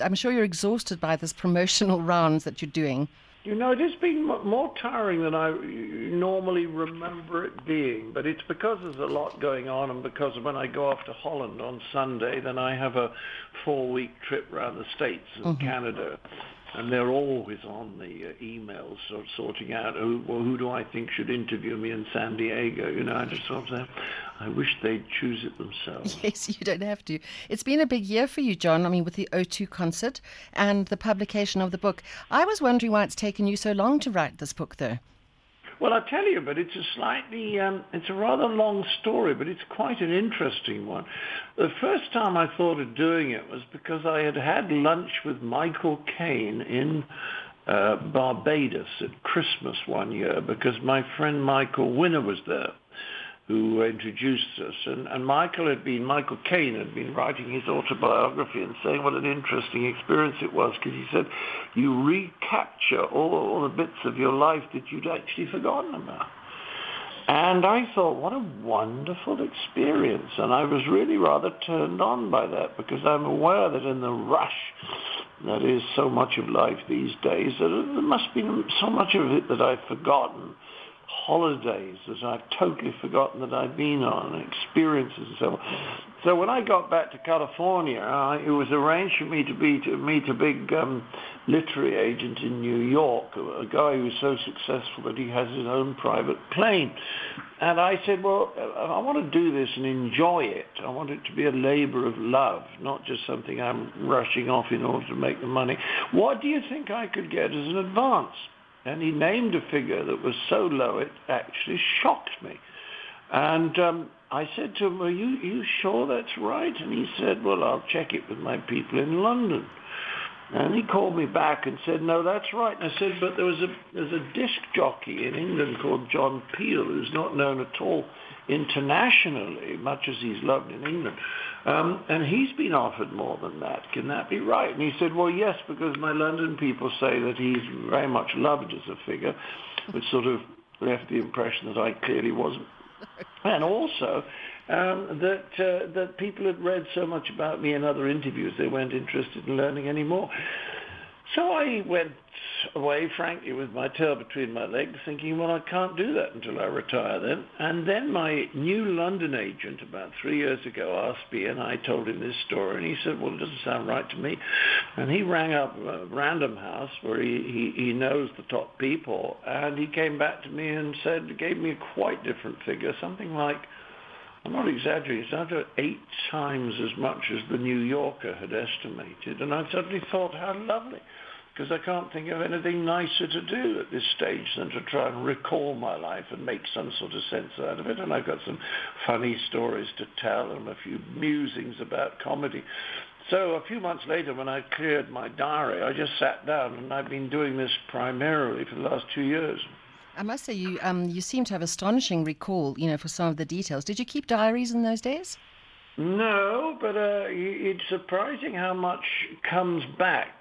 I'm sure you're exhausted by this promotional rounds that you're doing. You know, it has been more tiring than I normally remember it being, but it's because there's a lot going on, and because when I go off to Holland on Sunday, then I have a 4-week trip around the States and Canada, and they're always on the emails sort of sorting out, who do I think should interview me in San Diego? You know, I just sort of, I wish they'd choose it themselves. Yes, you don't have to. It's been a big year for you, John, I mean, with the O2 concert and the publication of the book. I was wondering why it's taken you so long to write this book, though. Well, I'll tell you, but it's a slightly, it's a rather long story, but it's quite an interesting one. The first time I thought of doing it was because I had had lunch with Michael Caine in Barbados at Christmas one year, because my friend Michael Winner was there, who introduced us, and Michael Caine had been writing his autobiography and saying what an interesting experience it was, because he said you recapture all the bits of your life that you'd actually forgotten about. And I thought, what a wonderful experience, and I was really rather turned on by that, because I'm aware that in the rush that is so much of life these days, there must be so much of it that I've forgotten. Holidays that I've totally forgotten that I've been on, experiences and so on. So when I got back to California, it was arranged for me to meet a big literary agent in New York, a guy who was so successful that he has his own private plane. And I said, well, I want to do this and enjoy it. I want it to be a labor of love, not just something I'm rushing off in order to make the money. What do you think I could get as an advance? And he named a figure that was so low it actually shocked me. And I said to him, are you sure that's right? And he said, well, I'll check it with my people in London. And he called me back and said, no, that's right. And I said, but there's a disc jockey in England called John Peel, who's not known at all internationally, much as he's loved in England. And he's been offered more than that. Can that be right? And he said, well, yes, because my London people say that he's very much loved as a figure, which sort of left the impression that I clearly wasn't. And also that people had read so much about me in other interviews, they weren't interested in learning any more. So I went away, frankly, with my tail between my legs, thinking, well, I can't do that until I retire then. And then my new London agent about 3 years ago asked me, and I told him this story, and he said, well, it doesn't sound right to me. And he rang up Random House, where he knows the top people, and he came back to me and said, gave me a quite different figure, something like, I'm not exaggerating, it's under 8 times as much as the New Yorker had estimated. And I suddenly thought, how lovely, because I can't think of anything nicer to do at this stage than to try and recall my life and make some sort of sense out of it. And I've got some funny stories to tell and a few musings about comedy. So a few months later, when I cleared my diary, I just sat down, and I've been doing this primarily for the last 2 years. I must say, you seem to have astonishing recall, you know, for some of the details. Did you keep diaries in those days? No, but it's surprising how much comes back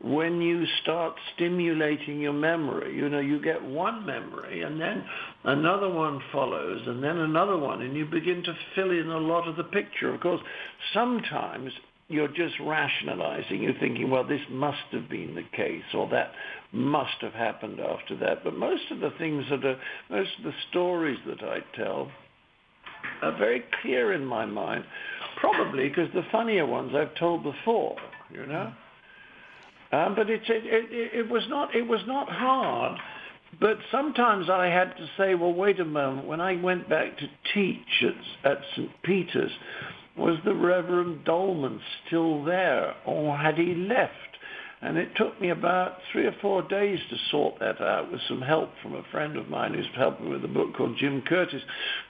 when you start stimulating your memory. You know, you get one memory, and then another one follows, and then another one, and you begin to fill in a lot of the picture. Of course, sometimes you're just rationalizing. You're thinking, well, this must have been the case, or that must have happened after that. But most of the stories that I tell are very clear in my mind, probably because the funnier ones I've told before, you know. But it was not hard. But sometimes I had to say, well, wait a moment. When I went back to teach at St. Peter's, was the Reverend Dolman still there, or had he left? And it took me about 3 or 4 days to sort that out with some help from a friend of mine who's helped me with a book called Jim Curtis.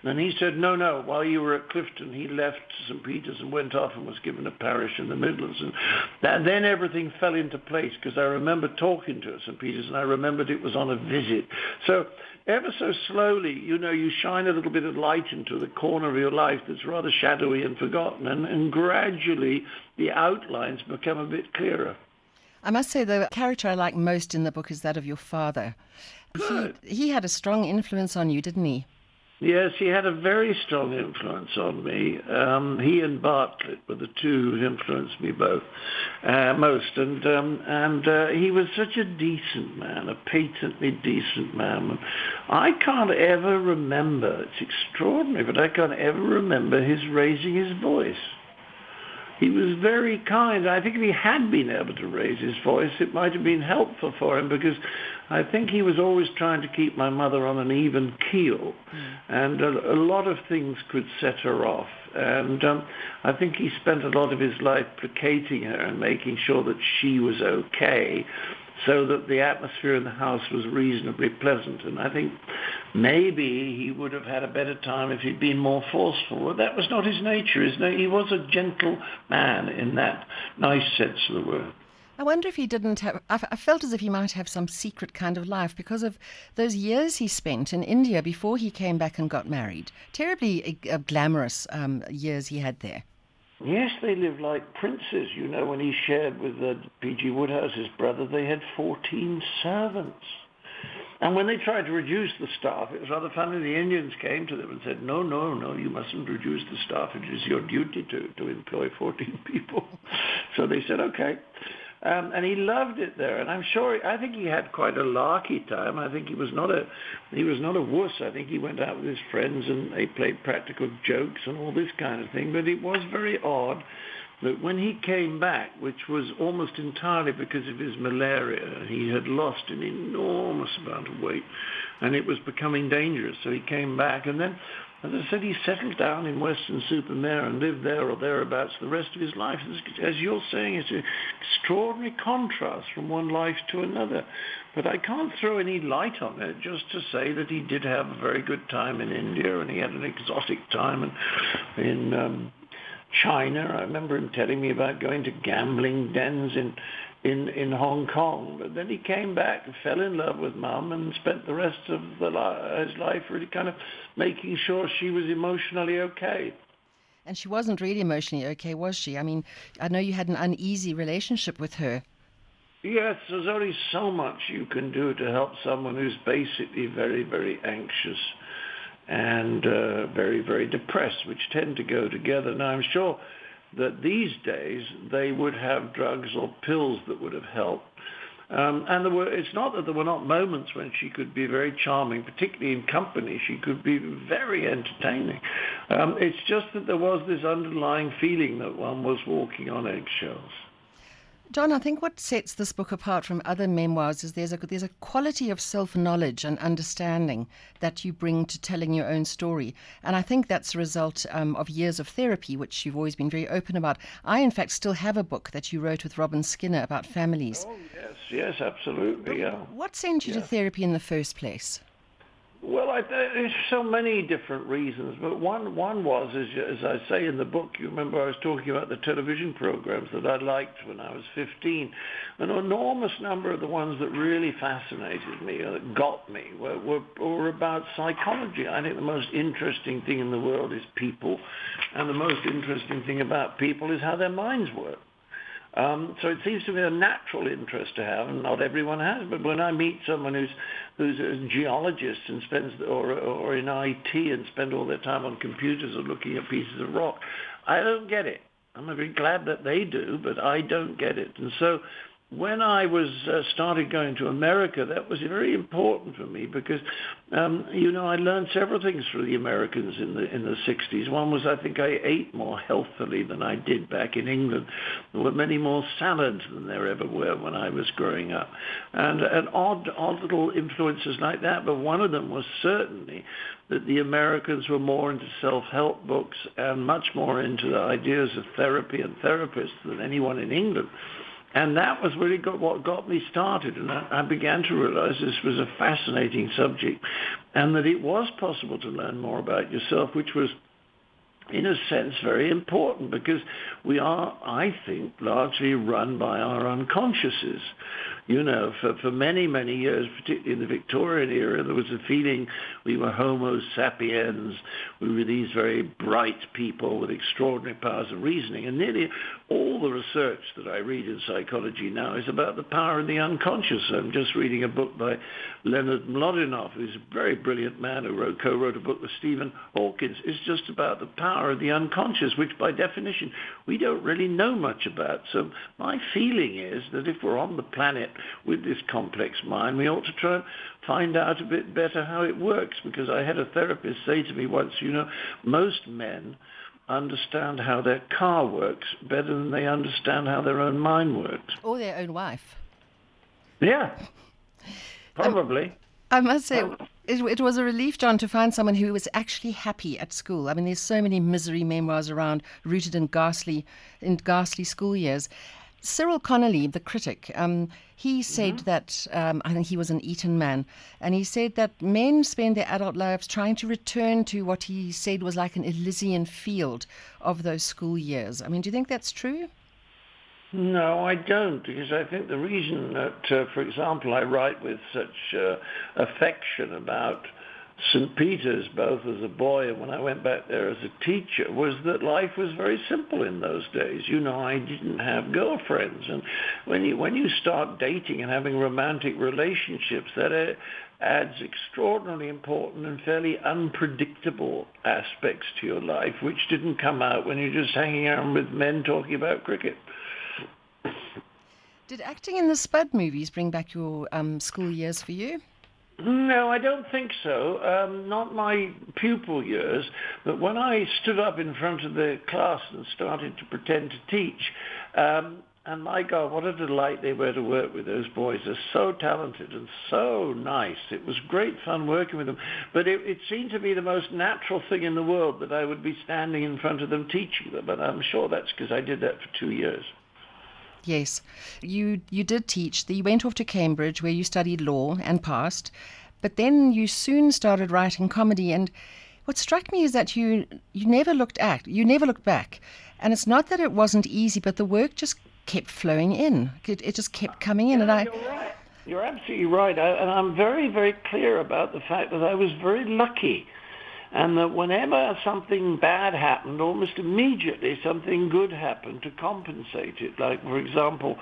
And he said, no, while you were at Clifton, he left St. Peter's and went off and was given a parish in the Midlands. And then everything fell into place, because I remember talking to St. Peter's, and I remembered it was on a visit. So ever so slowly, you know, you shine a little bit of light into the corner of your life that's rather shadowy and forgotten, and gradually the outlines become a bit clearer. I must say the character I like most in the book is that of your father. Good. He had a strong influence on you, didn't he? Yes, he had a very strong influence on me. He and Bartlett were the two who influenced me both most. And he was such a decent man, a patently decent man. I can't ever remember, it's extraordinary, but I can't ever remember his raising his voice. He was very kind. I think if he had been able to raise his voice, it might have been helpful for him, because I think he was always trying to keep my mother on an even keel, and a lot of things could set her off. And I think he spent a lot of his life placating her and making sure that she was okay, so that the atmosphere in the house was reasonably pleasant. And I think maybe he would have had a better time if he'd been more forceful. Well, that was not his nature. He was a gentle man in that nice sense of the word. I wonder if he didn't have... I felt as if he might have some secret kind of life because of those years he spent in India before he came back and got married. Terribly glamorous years he had there. Yes, they lived like princes. You know, when he shared with P.G. Woodhouse, his brother, they had 14 servants. And when they tried to reduce the staff, it was rather funny. The Indians came to them and said, no, you mustn't reduce the staff. It is your duty to employ 14 people. So they said, okay. And he loved it there, and I'm sure. I think he had quite a larky time. I think he was not a wuss. I think he went out with his friends and they played practical jokes and all this kind of thing. But it was very odd that when he came back, which was almost entirely because of his malaria, he had lost an enormous amount of weight, and it was becoming dangerous. So he came back, and then, as I said, he settled down in Weston-super-Mare and lived there or thereabouts the rest of his life. As you're saying, it's an extraordinary contrast from one life to another. But I can't throw any light on it, just to say that he did have a very good time in India, and he had an exotic time in China. I remember him telling me about going to gambling dens in Hong Kong. But then he came back and fell in love with Mum and spent the rest of his life really kind of making sure she was emotionally okay. And she wasn't really emotionally okay, was she? I mean, I know you had an uneasy relationship with her. Yes, there's only so much you can do to help someone who's basically very, very anxious and very, very depressed, which tend to go together. Now, I'm sure that these days they would have drugs or pills that would have helped. And it's not that there were not moments when she could be very charming, particularly in company. She could be very entertaining. It's just that there was this underlying feeling that one was walking on eggshells. John, I think what sets this book apart from other memoirs is there's a quality of self-knowledge and understanding that you bring to telling your own story. And I think that's a result of years of therapy, which you've always been very open about. I, in fact, still have a book that you wrote with Robin Skinner about families. Oh, yes, absolutely, yeah. What sent you to therapy in the first place? Well, there's so many different reasons, but one was, as I say in the book, you remember I was talking about the television programs that I liked when I was 15. An enormous number of the ones that really fascinated me, or that got me, were about psychology. I think the most interesting thing in the world is people, and the most interesting thing about people is how their minds work. So it seems to be a natural interest to have, and not everyone has. But when I meet someone who's a geologist and or in IT and spend all their time on computers or looking at pieces of rock, I don't get it. I'm very glad that they do, but I don't get it. And so when I was started going to America, that was very important for me because, I learned several things from the Americans in the 60s. One was I think I ate more healthily than I did back in England. There were many more salads than there ever were when I was growing up. And odd little influences like that, but one of them was certainly that the Americans were more into self-help books and much more into the ideas of therapy and therapists than anyone in England. And that was really what got me started. And I began to realize this was a fascinating subject and that it was possible to learn more about yourself, which was, in a sense, very important because we are, I think, largely run by our unconsciouses. You know, for many, many years, particularly in the Victorian era, there was a feeling we were homo sapiens. We were these very bright people with extraordinary powers of reasoning. And nearly all the research that I read in psychology now is about the power of the unconscious. I'm just reading a book by Leonard Mlodinow, who's a very brilliant man who co-wrote a book with Stephen Hawking. It's just about the power of the unconscious, which by definition we don't really know much about. So my feeling is that if we're on the planet with this complex mind, we ought to try and find out a bit better how it works, because I had a therapist say to me once, you know, most men understand how their car works better than they understand how their own mind works. Or their own wife. Yeah, probably. I must say, it was a relief, John, to find someone who was actually happy at school. I mean, there's so many misery memoirs around, rooted in ghastly school years. Cyril Connolly, the critic, he said that, I think he was an Eton man, and he said that men spend their adult lives trying to return to what he said was like an Elysian field of those school years. I mean, do you think that's true? No, I don't, because I think the reason that, for example, I write with such affection about St. Peter's, both as a boy and when I went back there as a teacher, was that life was very simple in those days. You know, I didn't have girlfriends. And when you start dating and having romantic relationships, that adds extraordinarily important and fairly unpredictable aspects to your life, which didn't come out when you're just hanging around with men talking about cricket. Did acting in the Spud movies bring back your school years for you? No, I don't think so. Not my pupil years, but when I stood up in front of the class and started to pretend to teach, and my God, what a delight they were to work with. Those boys are so talented and so nice. It was great fun working with them. But it seemed to be the most natural thing in the world that I would be standing in front of them teaching them, and I'm sure that's because I did that for 2 years. Yes, you did teach. You went off to Cambridge where you studied law and passed, but then you soon started writing comedy. And what struck me is that you never looked back. And it's not that it wasn't easy, but the work just kept flowing in. It just kept coming in, You're absolutely right, and I'm very, very clear about the fact that I was very lucky. And that whenever something bad happened, almost immediately something good happened to compensate it. Like, for example,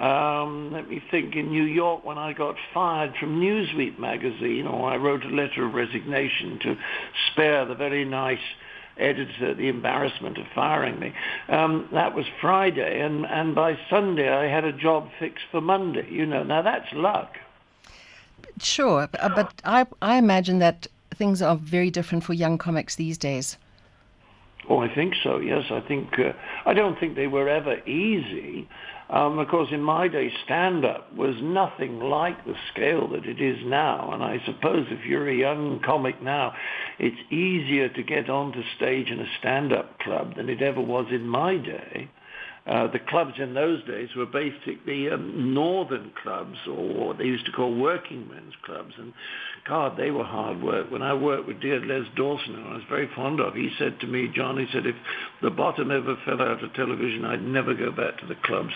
let me think, in New York when I got fired from Newsweek magazine, or I wrote a letter of resignation to spare the very nice editor the embarrassment of firing me. That was Friday, and by Sunday I had a job fixed for Monday. You know, now that's luck. Sure, but I imagine that things are very different for young comics these days. Oh, I think so, yes. I don't think they were ever easy. Of course, in my day, stand-up was nothing like the scale that it is now. And I suppose if you're a young comic now, it's easier to get onto stage in a stand-up club than it ever was in my day. The clubs in those days were basically northern clubs, or what they used to call working men's clubs. And, God, they were hard work. When I worked with dear Les Dawson, who I was very fond of, he said to me, John, he said, if the bottom ever fell out of television, I'd never go back to the clubs.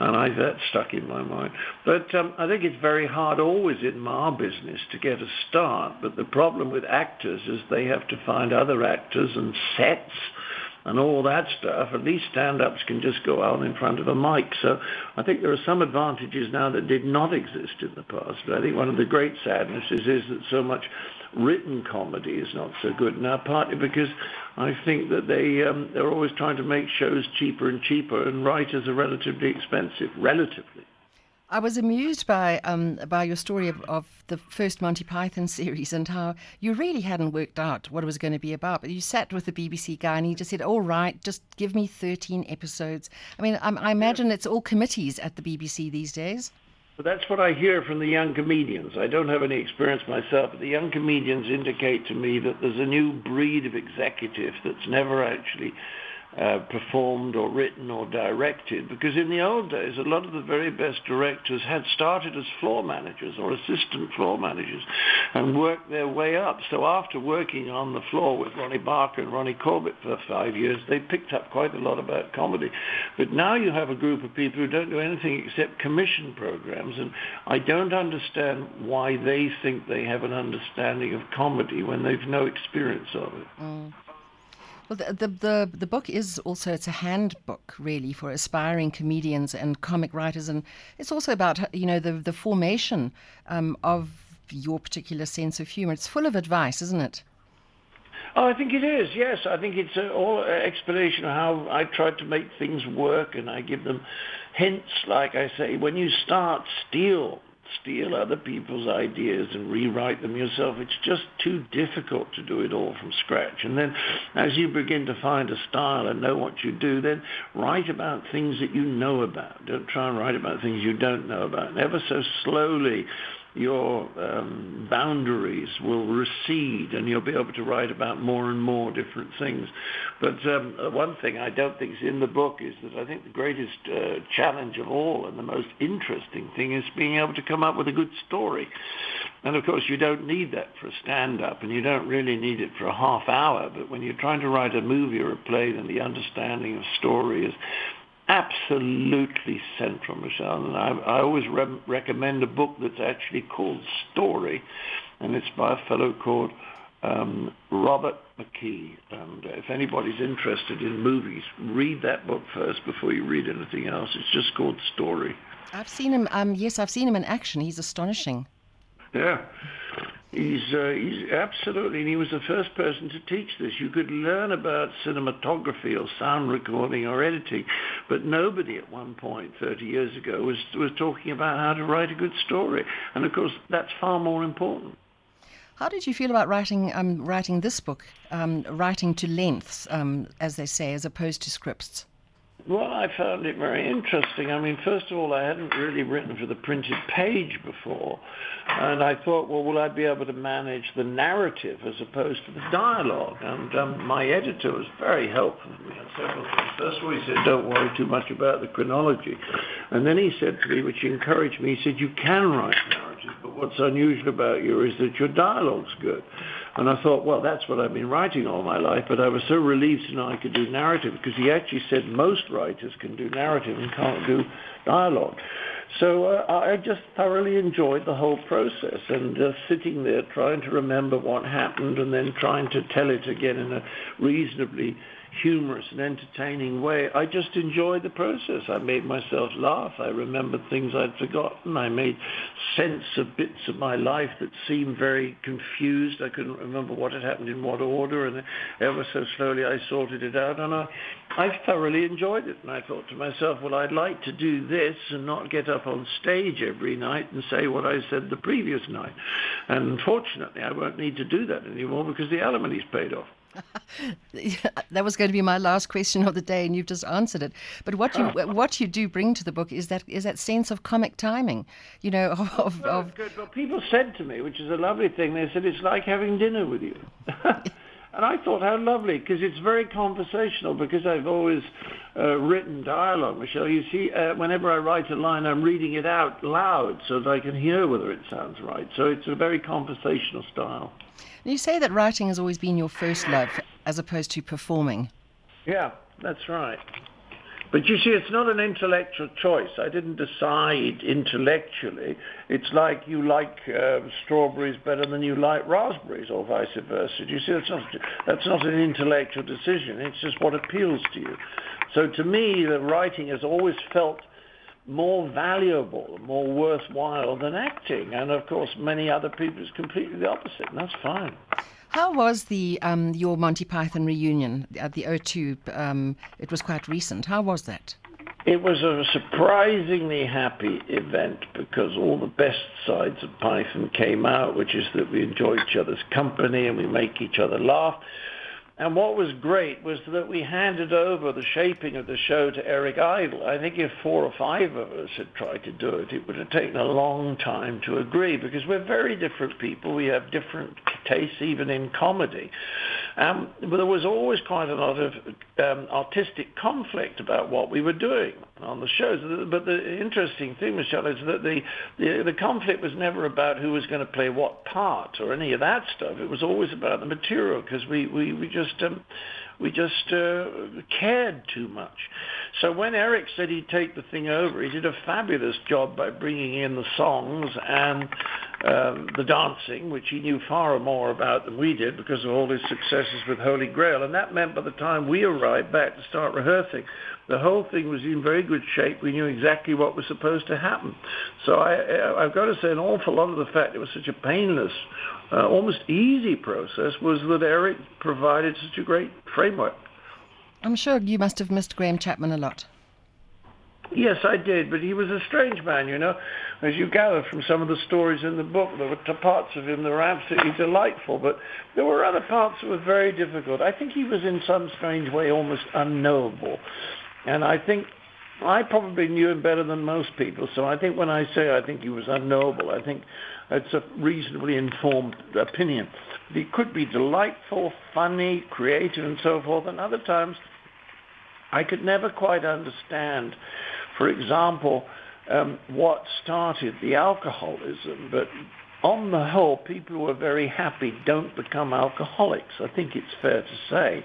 And that stuck in my mind. But I think it's very hard always in our business to get a start. But the problem with actors is they have to find other actors and sets and all that stuff. At least stand-ups can just go out in front of a mic. So I think there are some advantages now that did not exist in the past. But I think one of the great sadnesses is that so much written comedy is not so good now, partly because I think that they're always trying to make shows cheaper and cheaper, and writers are relatively expensive, relatively. I was amused by your story of the first Monty Python series and how you really hadn't worked out what it was going to be about. But you sat with the BBC guy and he just said, all right, just give me 13 episodes. I mean, I imagine it's all committees at the BBC these days. But that's what I hear from the young comedians. I don't have any experience myself, but the young comedians indicate to me that there's a new breed of executive that's never actually performed or written or directed, because in the old days a lot of the very best directors had started as floor managers or assistant floor managers and worked their way up. So after working on the floor with Ronnie Barker and Ronnie Corbett for 5 years, they picked up quite a lot about comedy. But now you have a group of people who don't do anything except commission programs, and I don't understand why they think they have an understanding of comedy when they've no experience of it. Mm. Well, the book is also, it's a handbook, really, for aspiring comedians and comic writers. And it's also about, you know, the formation of your particular sense of humor. It's full of advice, isn't it? Oh, I think it is, yes. I think it's all an explanation of how I tried to make things work, and I give them hints, like I say, when you start, steal other people's ideas and rewrite them yourself. It's just too difficult to do it all from scratch. And then as you begin to find a style and know what you do, then write about things that you know about. Don't try and write about things you don't know about. And ever so slowly, your boundaries will recede and you'll be able to write about more and more different things. But one thing I don't think is in the book is that I think the greatest challenge of all and the most interesting thing is being able to come up with a good story. And of course you don't need that for a stand-up and you don't really need it for a half hour, but when you're trying to write a movie or a play, then the understanding of story is absolutely central, Michelle. And I always recommend a book that's actually called Story, and it's by a fellow called Robert McKee. And if anybody's interested in movies, read that book first before you read anything else. It's just called Story. I've seen him. Yes, I've seen him in action. He's astonishing. Yeah. He's absolutely, and he was the first person to teach this. You could learn about cinematography or sound recording or editing, but nobody at one point 30 years ago was talking about how to write a good story. And of course, that's far more important. How did you feel about writing this book, writing to lengths, as they say, as opposed to scripts? Well, I found it very interesting. I mean, first of all, I hadn't really written for the printed page before. And I thought, well, will I be able to manage the narrative as opposed to the dialogue? And my editor was very helpful to me on several things. First of all, he said, don't worry too much about the chronology. And then he said to me, which encouraged me, he said, you can write narratives, but what's unusual about you is that your dialogue's good. And I thought, well, that's what I've been writing all my life, but I was so relieved to know I could do narrative, because he actually said most writers can do narrative and can't do dialogue. So I just thoroughly enjoyed the whole process, and just sitting there trying to remember what happened and then trying to tell it again in a reasonably humorous and entertaining way. I just enjoyed the process. I made myself laugh. I remembered things I'd forgotten. I made sense of bits of my life that seemed very confused. I couldn't remember what had happened in what order, and ever so slowly I sorted it out, and I thoroughly enjoyed it. And I thought to myself, well, I'd like to do this and not get up on stage every night and say what I said the previous night. And fortunately, I won't need to do that anymore because the alimony's paid off. That was going to be my last question of the day, and you've just answered it. But what you do bring to the book is that sense of comic timing, you know. Well, people said to me, which is a lovely thing, they said it's like having dinner with you. And I thought, how lovely, because it's very conversational, because I've always written dialogue, Michelle. You see, whenever I write a line, I'm reading it out loud so that I can hear whether it sounds right. So it's a very conversational style. You say that writing has always been your first love as opposed to performing. Yeah, that's right. But you see, it's not an intellectual choice. I didn't decide intellectually. It's like you like strawberries better than you like raspberries, or vice versa. You see, that's not an intellectual decision. It's just what appeals to you. So to me, the writing has always felt more valuable, more worthwhile than acting. And of course, many other people is completely the opposite, and that's fine. How was your Monty Python reunion at the O2? It was quite recent. How was that? It was a surprisingly happy event because all the best sides of Python came out, which is that we enjoy each other's company and we make each other laugh. And what was great was that we handed over the shaping of the show to Eric Idle. I think if 4 or 5 of us had tried to do it, it would have taken a long time to agree, because we're very different people. We have different tastes, even in comedy. But there was always quite a lot of artistic conflict about what we were doing on the shows. But the interesting thing, Michelle, is that the conflict was never about who was going to play what part or any of that stuff. It was always about the material, because we just cared too much. So when Eric said he'd take the thing over, he did a fabulous job by bringing in the songs and the dancing, which he knew far more about than we did because of all his successes with Holy Grail. And that meant by the time we arrived back to start rehearsing, the whole thing was in very good shape. We knew exactly what was supposed to happen. So I've got to say, an awful lot of the fact it was such a painless, almost easy process was that Eric provided such a great framework. I'm sure you must have missed Graham Chapman a lot. Yes, I did, but he was a strange man, you know. As you gather from some of the stories in the book, there were parts of him that were absolutely delightful, but there were other parts that were very difficult. I think he was in some strange way almost unknowable. And I think I probably knew him better than most people, so I think when I say I think he was unknowable, I think that's a reasonably informed opinion. But he could be delightful, funny, creative, and so forth, and other times I could never quite understand, for example, what started the alcoholism. But on the whole, people who are very happy don't become alcoholics. I think it's fair to say.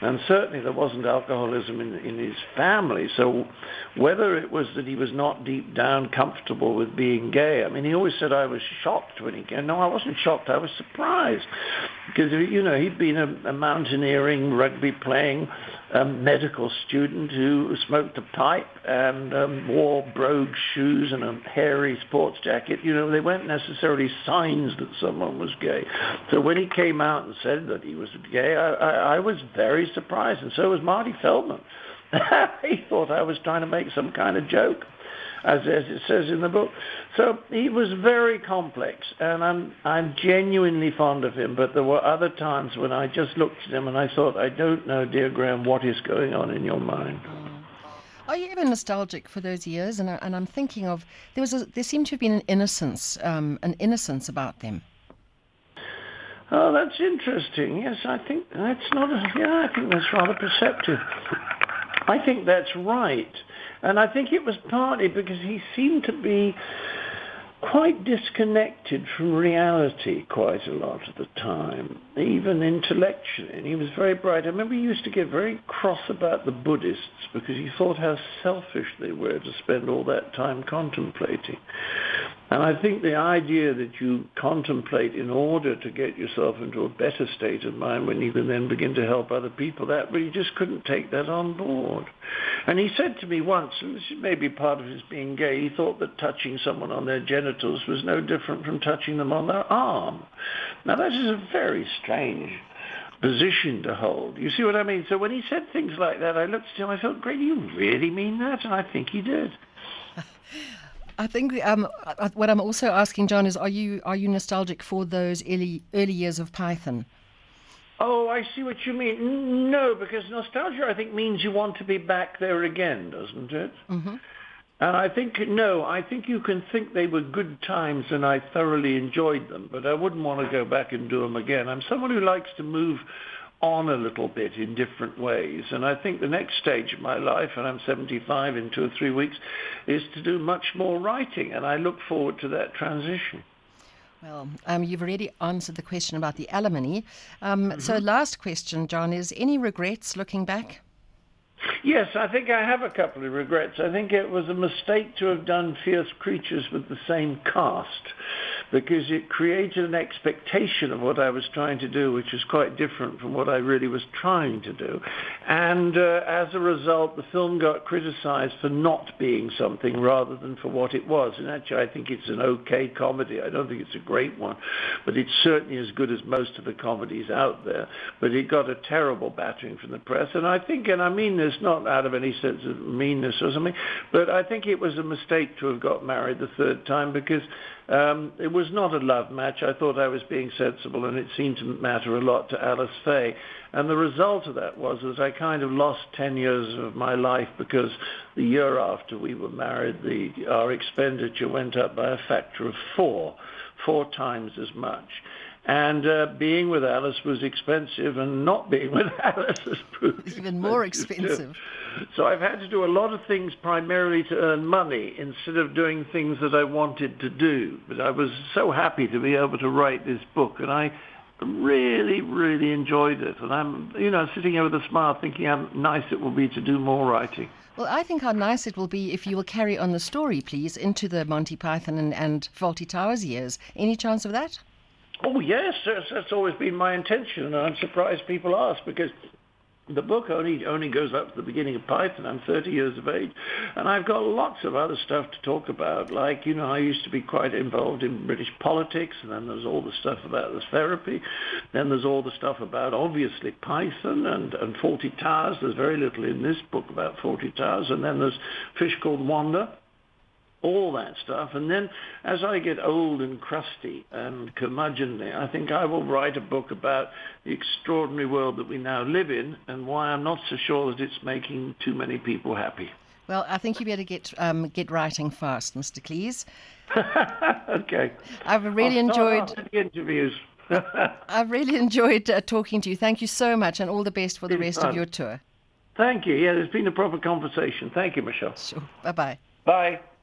And certainly there wasn't alcoholism in his family. So whether it was that he was not deep down comfortable with being gay, I mean, he always said I was shocked when he came. No, I wasn't shocked. I was surprised. Because, you know, he'd been a mountaineering, rugby-playing medical student who smoked a pipe and wore brogue shoes and a hairy sports jacket. You know, they weren't necessarily signs that someone was gay. So when he came out and said that he was gay, I was very surprised, and so was Marty Feldman. He thought I was trying to make some kind of joke, as it says in the book. So he was very complex, and I'm genuinely fond of him, but there were other times when I just looked at him and I thought, I don't know, dear Graham, what is going on in your mind. Are you ever nostalgic for those years? And I'm thinking of, there seemed to have been an innocence about them. Oh, that's interesting. Yes, I think that's not... I think that's rather perceptive. I think that's right. And I think it was partly because he seemed to be quite disconnected from reality quite a lot of the time, even intellectually. And he was very bright. I remember he used to get very cross about the Buddhists because he thought how selfish they were to spend all that time contemplating. And I think the idea that you contemplate in order to get yourself into a better state of mind when you can then begin to help other people, that really just couldn't take that on board. And he said to me once, and this may be part of his being gay, he thought that touching someone on their genitals was no different from touching them on their arm. Now, that is a very strange position to hold. You see what I mean? So when he said things like that, I looked at him, I thought, great, you really mean that? And I think he did. I think what I'm also asking, John, is are you nostalgic for those early years of Python? Oh, I see what you mean. No, because nostalgia, I think, means you want to be back there again, doesn't it? Mm-hmm. And I think, no, I think you can think they were good times and I thoroughly enjoyed them, but I wouldn't want to go back and do them again. I'm someone who likes to move on a little bit in different ways. And I think the next stage of my life, and I'm 75 in 2 or 3 weeks, is to do much more writing. And I look forward to that transition. Well, you've already answered the question about the alimony. So last question, John, is any regrets looking back? Yes, I think I have a couple of regrets. I think it was a mistake to have done Fierce Creatures with the same cast, because it created an expectation of what I was trying to do, which is quite different from what I really was trying to do. And as a result, the film got criticized for not being something rather than for what it was. And actually, I think it's an okay comedy. I don't think it's a great one, but it's certainly as good as most of the comedies out there. But it got a terrible battering from the press. And I think, and I mean this not out of any sense of meanness or something, but I think it was a mistake to have got married the third time, because it was not a love match. I thought I was being sensible, and it seemed to matter a lot to Alice Fay. And the result of that was that I kind of lost 10 years of my life, because the year after we were married, our expenditure went up by a factor of 4 times as much. And being with Alice was expensive, and not being with Alice has proved even more expensive. So I've had to do a lot of things primarily to earn money instead of doing things that I wanted to do. But I was so happy to be able to write this book, and I really, really enjoyed it. And I'm, you know, sitting here with a smile thinking how nice it will be to do more writing. Well, I think how nice it will be if you will carry on the story, please, into the Monty Python and Fawlty Towers years. Any chance of that? Oh, yes, that's always been my intention, and I'm surprised people ask, because the book only goes up to the beginning of Python. I'm 30 years of age, and I've got lots of other stuff to talk about. Like, you know, I used to be quite involved in British politics, and then there's all the stuff about the therapy. Then there's all the stuff about, obviously, Python and Fawlty Towers. There's very little in this book about Fawlty Towers. And then there's Fish Called Wanda. All that stuff. And then as I get old and crusty and curmudgeonly, I think I will write a book about the extraordinary world that we now live in and why I'm not so sure that it's making too many people happy. Well, I think you better get writing fast, Mr. Cleese. Okay. I've really enjoyed talking to you. Thank you so much, and all the best for the rest of your tour. Thank you. Yeah, it's been a proper conversation. Thank you, Michelle. Sure. Bye-bye. Bye.